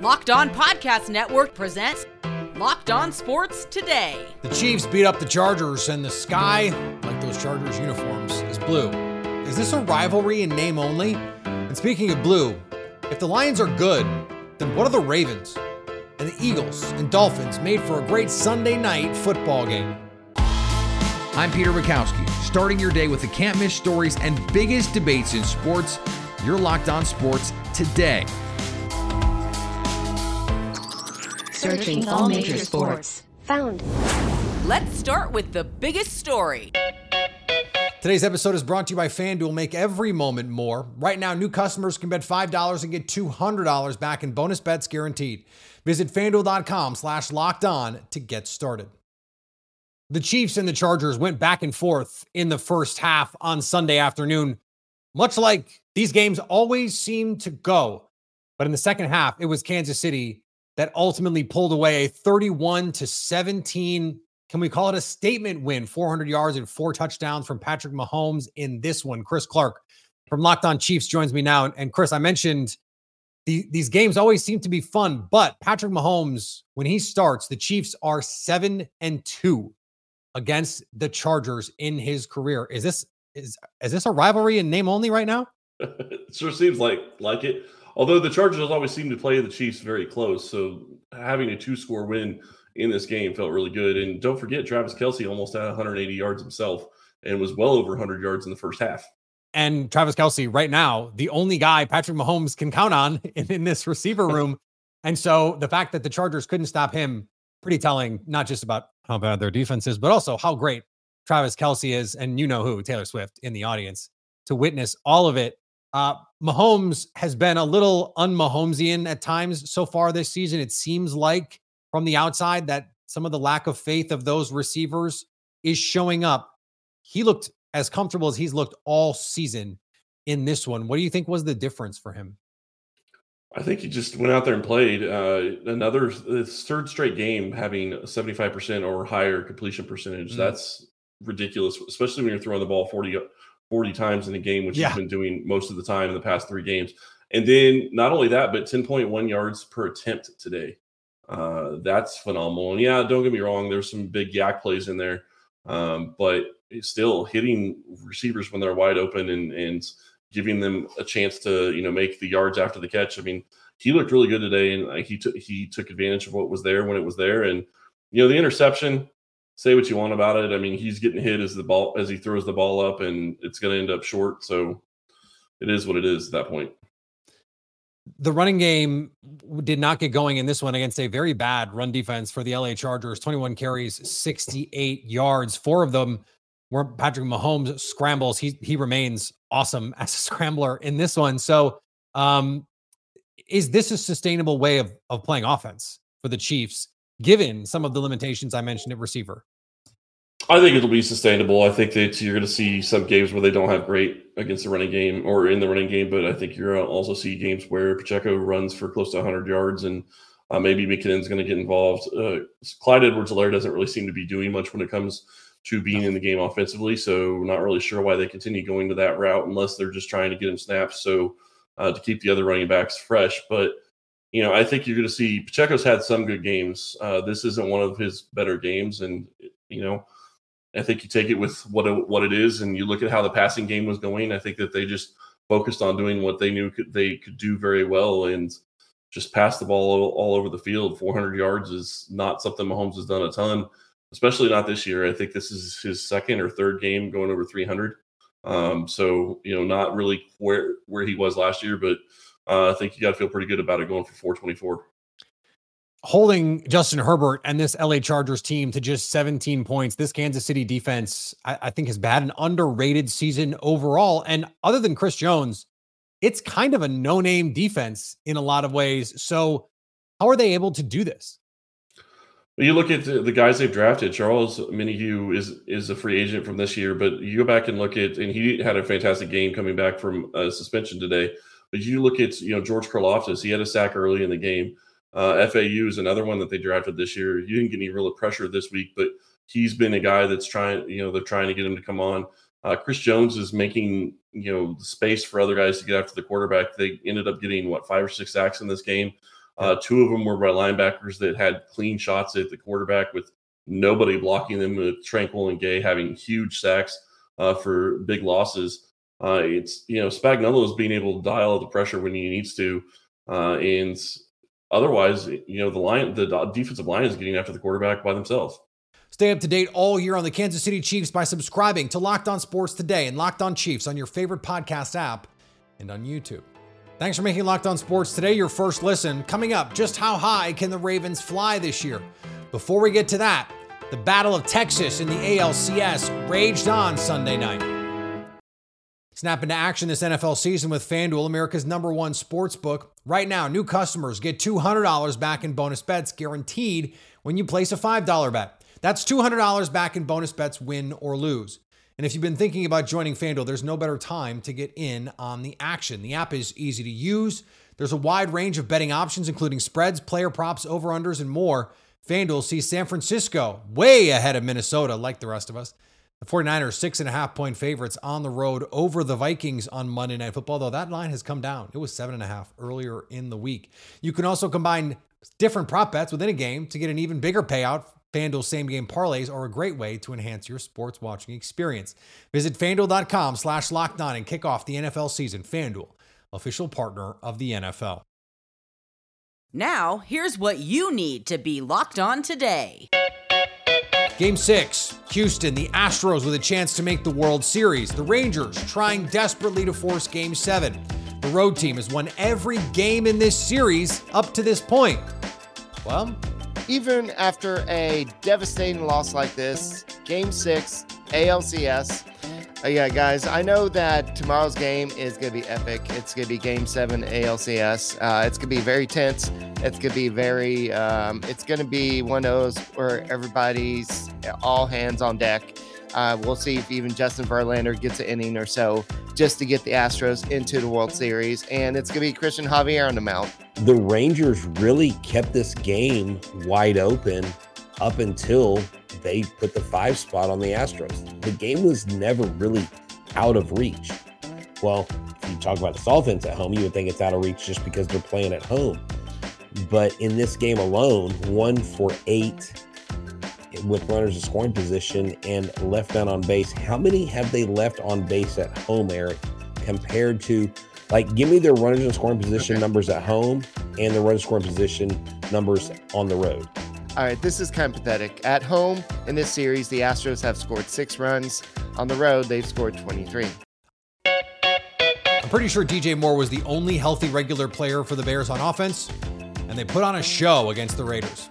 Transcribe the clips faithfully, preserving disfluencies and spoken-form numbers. Locked On Podcast Network presents Locked On Sports Today. The Chiefs beat up the Chargers, and the sky, like those Chargers uniforms, is blue. Is this a rivalry in name only? And speaking of blue, if the Lions are good, then what are the Ravens and the Eagles and Dolphins made for a great Sunday night football game? I'm Peter Bukowski, starting your day with the can't-miss stories and biggest debates in sports. You're Locked On Sports Today. Searching all major sports. Found. Let's start with the biggest story. Today's episode is brought to you by FanDuel. Make every moment more. Right now, new customers can bet five dollars and get two hundred dollars back in bonus bets guaranteed. Visit FanDuel.com slash locked on to get started. The Chiefs and the Chargers went back and forth in the first half on Sunday afternoon, much like these games always seem to go. But in the second half, it was Kansas City that ultimately pulled away a thirty-one to seventeen. Can we call it a statement win? four hundred yards and four touchdowns from Patrick Mahomes in this one. Chris Clark from Locked On Chiefs joins me now. And Chris, I mentioned the, these games always seem to be fun, but Patrick Mahomes, when he starts, the Chiefs are seven and two against the Chargers in his career. Is this is is this a rivalry in name only right now? It sure seems like like it. Although the Chargers always seem to play the Chiefs very close, so having a two-score win in this game felt really good. And don't forget, Travis Kelce almost had one hundred eighty yards himself and was well over one hundred yards in the first half. And Travis Kelce, right now, the only guy Patrick Mahomes can count on in, in this receiver room. And so the fact that the Chargers couldn't stop him, pretty telling, not just about how bad their defense is, but also how great Travis Kelce is, and you know who, Taylor Swift, in the audience, to witness all of it. Uh, Mahomes has been a little un-Mahomesian at times so far this season. It seems like from the outside that some of the lack of faith of those receivers is showing up. He looked as comfortable as he's looked all season in this one. What do you think was the difference for him? I think he just went out there and played uh, another third straight game having seventy-five percent or higher completion percentage. Mm. That's ridiculous, especially when you're throwing the ball forty forty times in a game, which yeah. he's been doing most of the time in the past three games. And then not only that, but ten point one yards per attempt today. Uh, that's phenomenal. And yeah, don't get me wrong, there's some big yak plays in there, um, but it's still hitting receivers when they're wide open and, and giving them a chance to, you know, make the yards after the catch. I mean, he looked really good today, and like, he took he took advantage of what was there when it was there. And you know, the interception, say what you want about it. I mean, he's getting hit as the ball as he throws the ball up, and it's going to end up short. So it is what it is at that point. The running game did not get going in this one against a very bad run defense for the L A Chargers. twenty-one carries, sixty-eight yards. Four of them were Patrick Mahomes scrambles. He he remains awesome as a scrambler in this one. So um, is this a sustainable way of of playing offense for the Chiefs, given some of the limitations I mentioned at receiver? I think it'll be sustainable. I think that you're going to see some games where they don't have great against the running game or in the running game, but I think you're going to also see games where Pacheco runs for close to one hundred yards and uh, maybe McKinnon's going to get involved. Uh, Clyde Edwards-Helaire doesn't really seem to be doing much when it comes to being in the game offensively, so not really sure why they continue going to that route unless they're just trying to get him snaps so uh, to keep the other running backs fresh. But you know, I think you're going to see Pacheco's had some good games. Uh, this isn't one of his better games, and you know, I think you take it with what it, what it is, and you look at how the passing game was going. I think that they just focused on doing what they knew could, they could do very well, and just pass the ball all, all over the field. four hundred yards is not something Mahomes has done a ton, especially not this year. I think this is his second or third game going over three hundred. Um, so you know, not really where where he was last year, but. Uh, I think you got to feel pretty good about it going for four twenty-four. Holding Justin Herbert and this L A Chargers team to just seventeen points. This Kansas City defense, I, I think, has had an underrated season overall. And other than Chris Jones, it's kind of a no-name defense in a lot of ways. So how are they able to do this? You look at the, the guys they've drafted. Charles Minshew is is a free agent from this year, but you go back and look at, and he had a fantastic game coming back from uh, suspension today. But you look at, you know, George Karlaftis, he had a sack early in the game. Uh, F A U is another one that they drafted this year. You didn't get any real pressure this week, but he's been a guy that's trying, you know, they're trying to get him to come on. Uh, Chris Jones is making, you know, space for other guys to get after the quarterback. They ended up getting, what, five or six sacks in this game. Uh, two of them were by linebackers that had clean shots at the quarterback with nobody blocking them, with Tranquil and Gay having huge sacks uh, for big losses. Uh, it's, you know, Spagnuolo is being able to dial up the pressure when he needs to. Uh, and otherwise, you know, the line, the defensive line is getting after the quarterback by themselves. Stay up to date all year on the Kansas City Chiefs by subscribing to Locked On Sports Today and Locked On Chiefs on your favorite podcast app and on YouTube. Thanks for making Locked On Sports Today your first listen. Coming up, just how high can the Ravens fly this year? Before we get to that, the Battle of Texas in the A L C S raged on Sunday night. Snap into action this N F L season with FanDuel, America's number one sports book. Right now, new customers get two hundred dollars back in bonus bets guaranteed when you place a five dollars bet. That's two hundred dollars back in bonus bets, win or lose. And if you've been thinking about joining FanDuel, there's no better time to get in on the action. The app is easy to use. There's a wide range of betting options, including spreads, player props, over-unders, and more. FanDuel sees San Francisco way ahead of Minnesota, like the rest of us. The 49ers, six and a half point favorites on the road over the Vikings on Monday Night Football, though that line has come down. It was seven and a half earlier in the week. You can also combine different prop bets within a game to get an even bigger payout. FanDuel same game parlays are a great way to enhance your sports watching experience. Visit FanDuel.com slash locked on and kick off the N F L season. FanDuel, official partner of the N F L. Now, here's what you need to be locked on today. Game six, Houston, the Astros with a chance to make the World Series. The Rangers trying desperately to force game seven. The road team has won every game in this series up to this point. Well, even after a devastating loss like this, game six, A L C S. Uh, yeah, guys, I know that tomorrow's game is going to be epic. It's going to be game seven A L C S. Uh, it's going to be very tense. It's going to be very, um, it's going to be one of those where everybody's all hands on deck. Uh, we'll see if even Justin Verlander gets an inning or so just to get the Astros into the World Series. And it's going to be Christian Javier on the mound. The Rangers really kept this game wide open up until they put the five spot on the Astros. The game was never really out of reach. Well, if you talk about the Dolphins at home, you would think it's out of reach just because they're playing at home. But in this game alone, one for eight with runners in scoring position and left down on base. How many have they left on base at home, Eric, compared to, like, give me their runners in scoring position okay. numbers at home and their runners in scoring position numbers on the road? All right, this is kind of pathetic. At home in this series, the Astros have scored six runs. On the road, they've scored twenty-three. I'm pretty sure D J Moore was the only healthy regular player for the Bears on offense, and they put on a show against the Raiders.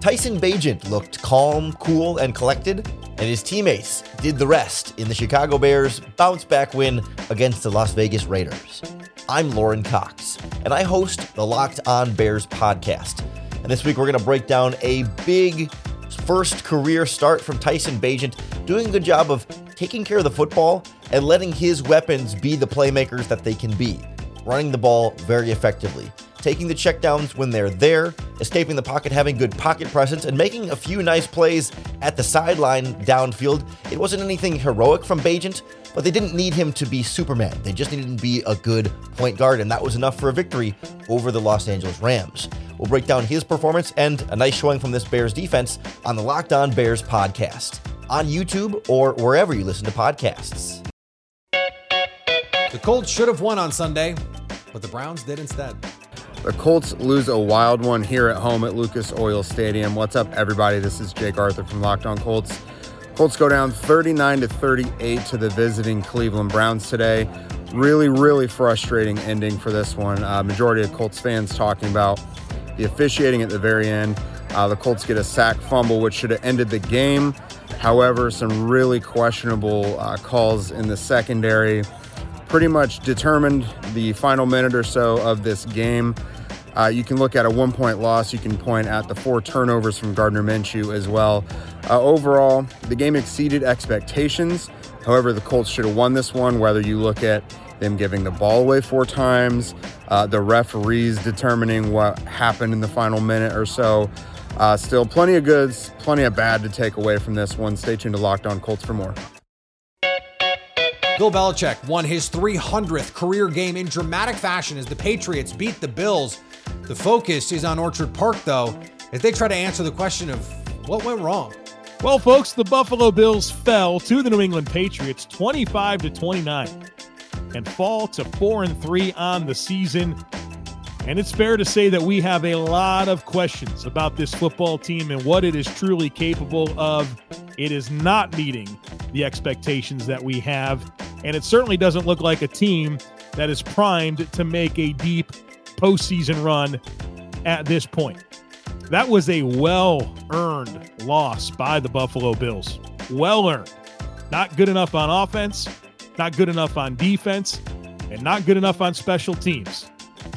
Tyson Bagent looked calm, cool, and collected, and his teammates did the rest in the Chicago Bears' bounce-back win against the Las Vegas Raiders. I'm Lauren Cox, and I host the Locked On Bears podcast. And this week, we're going to break down a big first career start from Tyson Bagent, doing a good job of taking care of the football and letting his weapons be the playmakers that they can be, running the ball very effectively, taking the checkdowns when they're there, escaping the pocket, having good pocket presence, and making a few nice plays at the sideline downfield. It wasn't anything heroic from Bagent, but they didn't need him to be Superman. They just needed him to be a good point guard, and that was enough for a victory over the Los Angeles Rams. We'll break down his performance and a nice showing from this Bears defense on the Locked On Bears podcast on YouTube or wherever you listen to podcasts. The Colts should have won on Sunday, but the Browns did instead. The Colts lose a wild one here at home at Lucas Oil Stadium. What's up, everybody? This is Jake Arthur from Locked On Colts. Colts go down thirty-nine to thirty-eight to the visiting Cleveland Browns today. Really, really frustrating ending for this one. Uh, majority of Colts fans talking about the officiating at the very end. Uh, the Colts get a sack fumble, which should have ended the game. However, some really questionable uh, calls in the secondary pretty much determined the final minute or so of this game. Uh, you can look at a one-point loss. You can point at the four turnovers from Gardner Minshew as well. Uh, overall, the game exceeded expectations. However, the Colts should have won this one, whether you look at them giving the ball away four times, uh, the referees determining what happened in the final minute or so. Uh, still plenty of goods, plenty of bad to take away from this one. Stay tuned to Locked On Colts for more. Bill Belichick won his three hundredth career game in dramatic fashion as the Patriots beat the Bills The focus is on Orchard Park, though, as they try to answer the question of what went wrong. Well, folks, the Buffalo Bills fell to the New England Patriots twenty-five to twenty-nine and fall to four and three on the season. And it's fair to say that we have a lot of questions about this football team and what it is truly capable of. It is not meeting the expectations that we have, and it certainly doesn't look like a team that is primed to make a deep postseason run at this point. That was a well-earned loss by the Buffalo Bills. Well-earned. Not good enough on offense, not good enough on defense, and not good enough on special teams.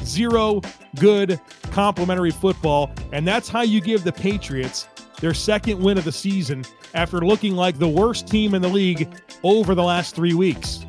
Zero good complimentary football, and that's how you give the Patriots their second win of the season after looking like the worst team in the league over the last three weeks.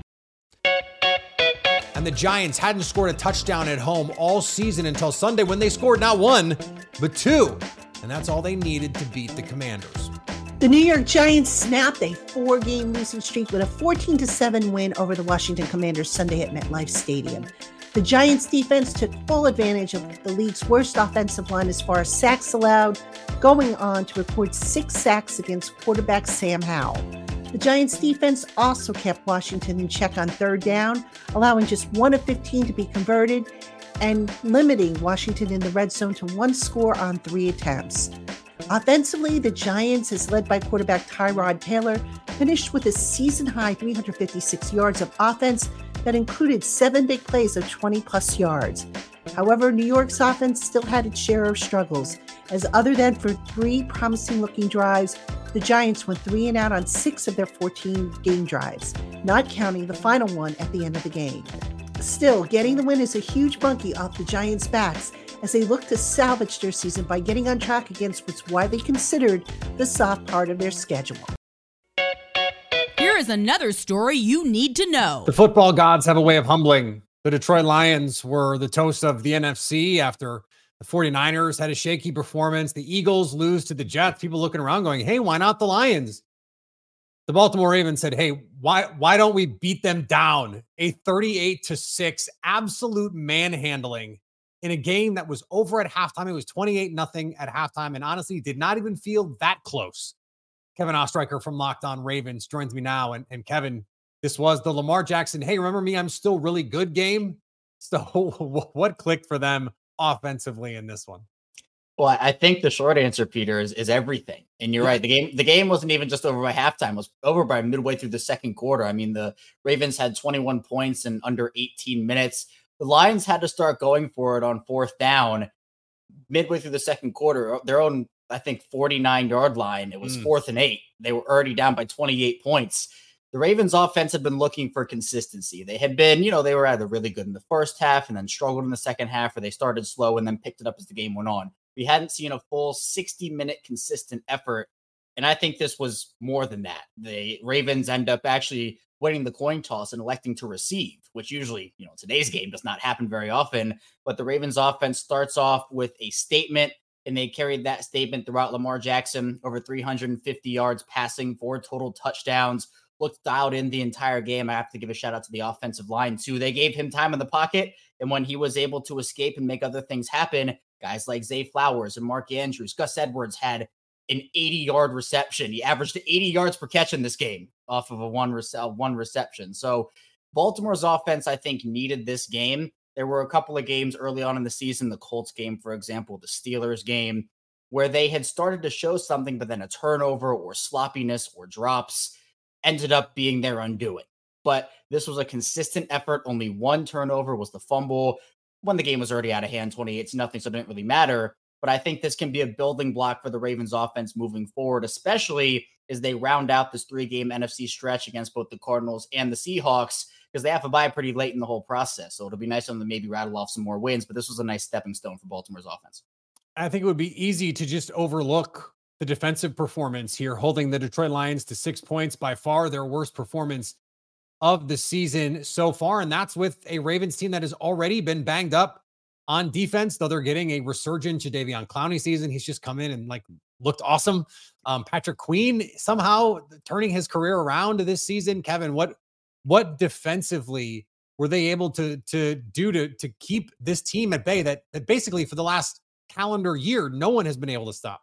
And the Giants hadn't scored a touchdown at home all season until Sunday when they scored not one, but two, and that's all they needed to beat the Commanders. The New York Giants snapped a four-game losing streak with a fourteen to seven win over the Washington Commanders Sunday at MetLife Stadium. The Giants' defense took full advantage of the league's worst offensive line as far as sacks allowed, going on to record six sacks against quarterback Sam Howell. The Giants' defense also kept Washington in check on third down, allowing just one of fifteen to be converted and limiting Washington in the red zone to one score on three attempts. Offensively, the Giants, as led by quarterback Tyrod Taylor, finished with a season-high three hundred fifty-six yards of offense that included seven big plays of twenty-plus yards. However, New York's offense still had its share of struggles, as other than for three promising-looking drives, the Giants went three and out on six of their fourteen game drives, not counting the final one at the end of the game. Still, getting the win is a huge monkey off the Giants' backs as they look to salvage their season by getting on track against what's widely considered the soft part of their schedule. Here is another story you need to know. The football gods have a way of humbling. The Detroit Lions were the toast of the N F C after the 49ers had a shaky performance. The Eagles lose to the Jets. People looking around going, hey, why not the Lions? The Baltimore Ravens said, hey, why, why don't we beat them down? A thirty-eight to six absolute manhandling in a game that was over at halftime. It was twenty-eight nothing at halftime, and honestly did not even feel that close. Kevin Ostreicher from Locked On Ravens joins me now. And, and Kevin, this was the Lamar Jackson, hey, remember me, I'm still really good game. So what clicked for them offensively in this one? Well, I think the short answer, Peter, is, is everything. And you're right. The game, the game wasn't even just over by halftime. It was over by midway through the second quarter. I mean, the Ravens had twenty-one points in under eighteen minutes. The Lions had to start going for it on fourth down midway through the second quarter, their own, I think, forty-nine-yard line. It was mm. fourth and eight. They were already down by twenty-eight points. The Ravens' offense had been looking for consistency. They had been, you know, they were either really good in the first half and then struggled in the second half, or they started slow and then picked it up as the game went on. We hadn't seen a full sixty-minute consistent effort, and I think this was more than that. The Ravens end up actually winning the coin toss and electing to receive, which usually, you know, today's game does not happen very often, but the Ravens' offense starts off with a statement, and they carried that statement throughout. Lamar Jackson, over three hundred fifty yards passing, four total touchdowns, looked dialed in the entire game. I have to give a shout out to the offensive line, too. They gave him time in the pocket, and when he was able to escape and make other things happen, guys like Zay Flowers and Mark Andrews, Gus Edwards had an eighty-yard reception. He averaged eighty yards per catch in this game off of a one, rece- one reception. So Baltimore's offense, I think, needed this game. There were a couple of games early on in the season, the Colts game, for example, the Steelers game, where they had started to show something, but then a turnover or sloppiness or drops ended up being their undoing. But this was a consistent effort. Only one turnover was the fumble when the game was already out of hand, twenty-eight to nothing, so it didn't really matter. But I think this can be a building block for the Ravens offense moving forward, especially as they round out this three-game N F C stretch against both the Cardinals and the Seahawks, because they have to buy pretty late in the whole process. So it'll be nice for them to maybe rattle off some more wins, but this was a nice stepping stone for Baltimore's offense. I think it would be easy to just overlook the defensive performance here, holding the Detroit Lions to six points, by far their worst performance of the season so far. And that's with a Ravens team that has already been banged up on defense, though they're getting a resurgent Jadeveon Clowney season. He's just come in and like looked awesome. Um, Patrick Queen somehow turning his career around this season. Kevin, what, what defensively were they able to to do to to keep this team at bay that, that basically for the last calendar year, no one has been able to stop?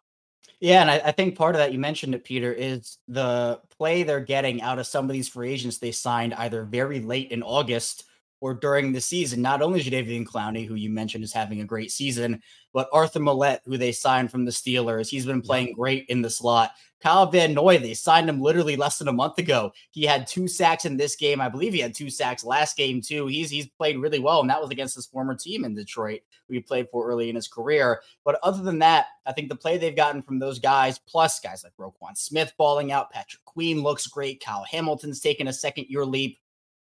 Yeah, and I, I think part of that, you mentioned it, Peter, is the play they're getting out of some of these free agents they signed either very late in August or during the season. Not only Jadeveon Clowney, who you mentioned is having a great season, but Arthur Millette, who they signed from the Steelers. He's been playing great in the slot. Kyle Van Noy, they signed him literally less than a month ago. He had two sacks in this game. I believe he had two sacks last game, too. He's he's played really well, and that was against his former team in Detroit, who he played for early in his career. But other than that, I think the play they've gotten from those guys, plus guys like Roquan Smith balling out, Patrick Queen looks great, Kyle Hamilton's taken a second-year leap.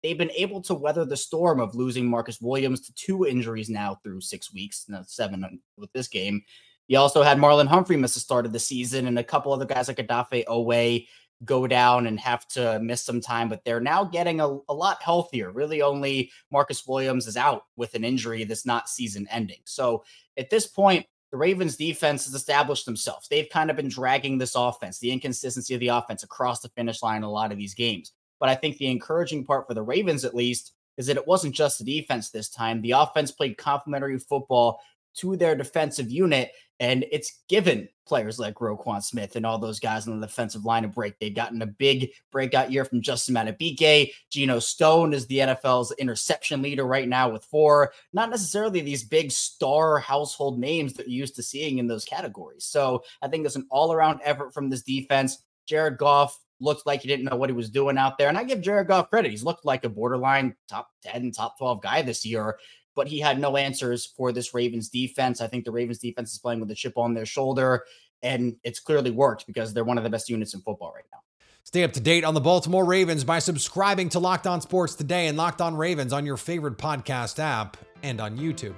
They've been able to weather the storm of losing Marcus Williams to two injuries now through six weeks, no, seven with this game. You also had Marlon Humphrey miss the start of the season, and a couple other guys like Adafe Owe go down and have to miss some time, but they're now getting a, a lot healthier. Really only Marcus Williams is out with an injury that's not season ending. So at this point, the Ravens defense has established themselves. They've kind of been dragging this offense, the inconsistency of the offense across the finish line in a lot of these games. But I think the encouraging part for the Ravens, at least, is that it wasn't just the defense this time. The offense played complementary football to their defensive unit, and it's given players like Roquan Smith and all those guys on the defensive line a break. They've gotten a big breakout year from Justin Matabike. Geno Stone is the N F L's interception leader right now with four. Not necessarily these big star household names that you're used to seeing in those categories. So I think it's an all-around effort from this defense. Jared Goff looked like he didn't know what he was doing out there. And I give Jared Goff credit. He's looked like a borderline top ten, top twelve guy this year, but he had no answers for this Ravens defense. I think the Ravens defense is playing with a chip on their shoulder, and it's clearly worked because they're one of the best units in football right now. Stay up to date on the Baltimore Ravens by subscribing to Locked On Sports Today and Locked On Ravens on your favorite podcast app and on YouTube.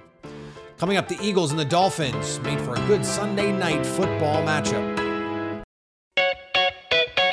Coming up, the Eagles and the Dolphins made for a good Sunday night football matchup.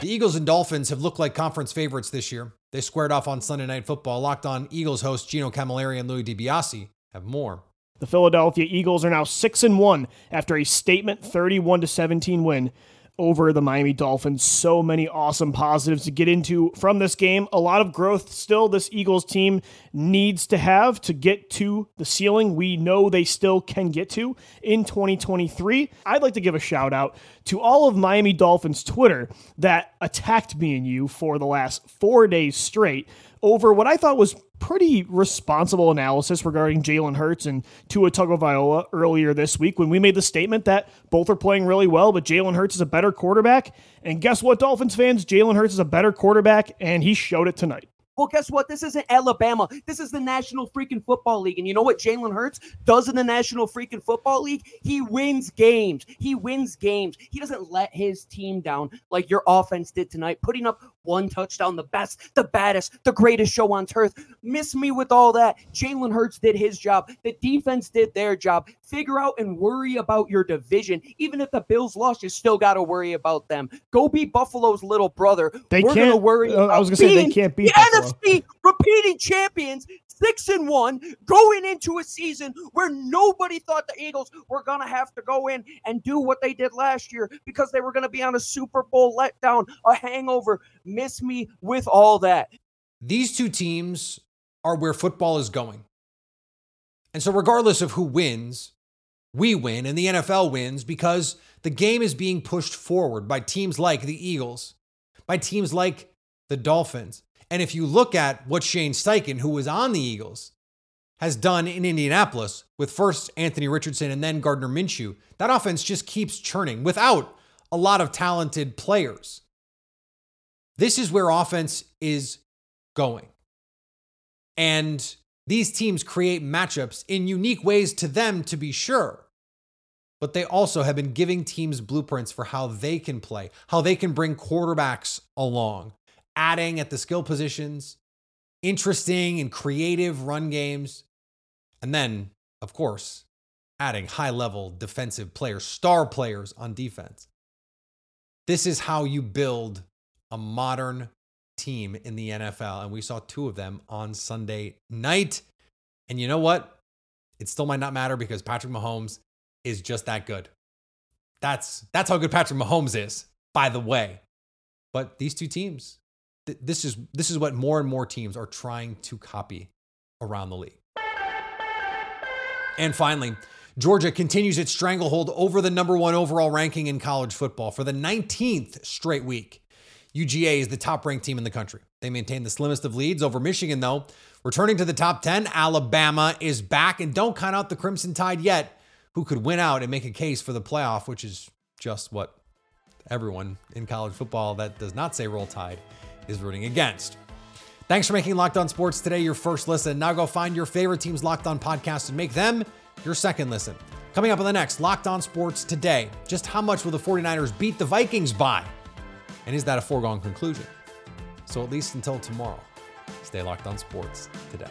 The Eagles and Dolphins have looked like conference favorites this year. They squared off on Sunday Night Football. Locked On Eagles host Gino Camilleri and Louis DiBiase have more. The Philadelphia Eagles are now six and one after a statement thirty-one to seventeen win over the Miami Dolphins. So many awesome positives to get into from this game. A lot of growth still this Eagles team needs to have to get to the ceiling we know they still can get to in twenty twenty-three. I'd like to give a shout out to all of Miami Dolphins Twitter that attacked me and you for the last four days straight over what I thought was pretty responsible analysis regarding Jalen Hurts and Tua Tagovailoa earlier this week when we made the statement that both are playing really well, but Jalen Hurts is a better quarterback. And guess what, Dolphins fans? Jalen Hurts is a better quarterback, and he showed it tonight. Well, guess what? This isn't Alabama. This is the National Freaking Football League. And you know what Jalen Hurts does in the National Freaking Football League? He wins games. He wins games. He doesn't let his team down like your offense did tonight, putting up one touchdown, the best, the baddest, the greatest show on earth. Miss me with all that. Jalen Hurts did his job. The defense did their job. Figure out and worry about your division. Even if the Bills lost, you still got to worry about them. Go be Buffalo's little brother. They We're can't. Worry uh, I was going to say they can't beat Buffalo. Repeating champions, six and one, going into a season where nobody thought the Eagles were going to have to go in and do what they did last year because they were going to be on a Super Bowl letdown, a hangover. Miss me with all that. These two teams are where football is going. And so regardless of who wins, we win and the N F L wins because the game is being pushed forward by teams like the Eagles, by teams like the Dolphins. And if you look at what Shane Steichen, who was on the Eagles, has done in Indianapolis with first Anthony Richardson and then Gardner Minshew, that offense just keeps churning without a lot of talented players. This is where offense is going. And these teams create matchups in unique ways to them, to be sure. But they also have been giving teams blueprints for how they can play, how they can bring quarterbacks along, adding at the skill positions, interesting and creative run games, and then, of course, adding high-level defensive players, star players on defense. This is how you build a modern team in the N F L, and we saw two of them on Sunday night. And you know what? It still might not matter because Patrick Mahomes is just that good. That's, that's how good Patrick Mahomes is, by the way. But these two teams, This is this is what more and more teams are trying to copy. around the league. And finally, Georgia continues its stranglehold over the number one overall ranking in college football for the nineteenth straight week. U G A is the top-ranked team in the country. They maintain the slimmest of leads over Michigan, though. Returning to the top ten, Alabama is back. And don't count out the Crimson Tide yet, who could win out and make a case for the playoff, which is just what everyone in college football that does not say Roll Tide is rooting against. Thanks for making Locked On Sports Today your first listen. Now go find your favorite team's Locked On podcast and make them your second listen. Coming up on the next Locked On Sports Today, just how much will the 49ers beat the Vikings by? And is that a foregone conclusion? So at least until tomorrow, stay locked on sports today.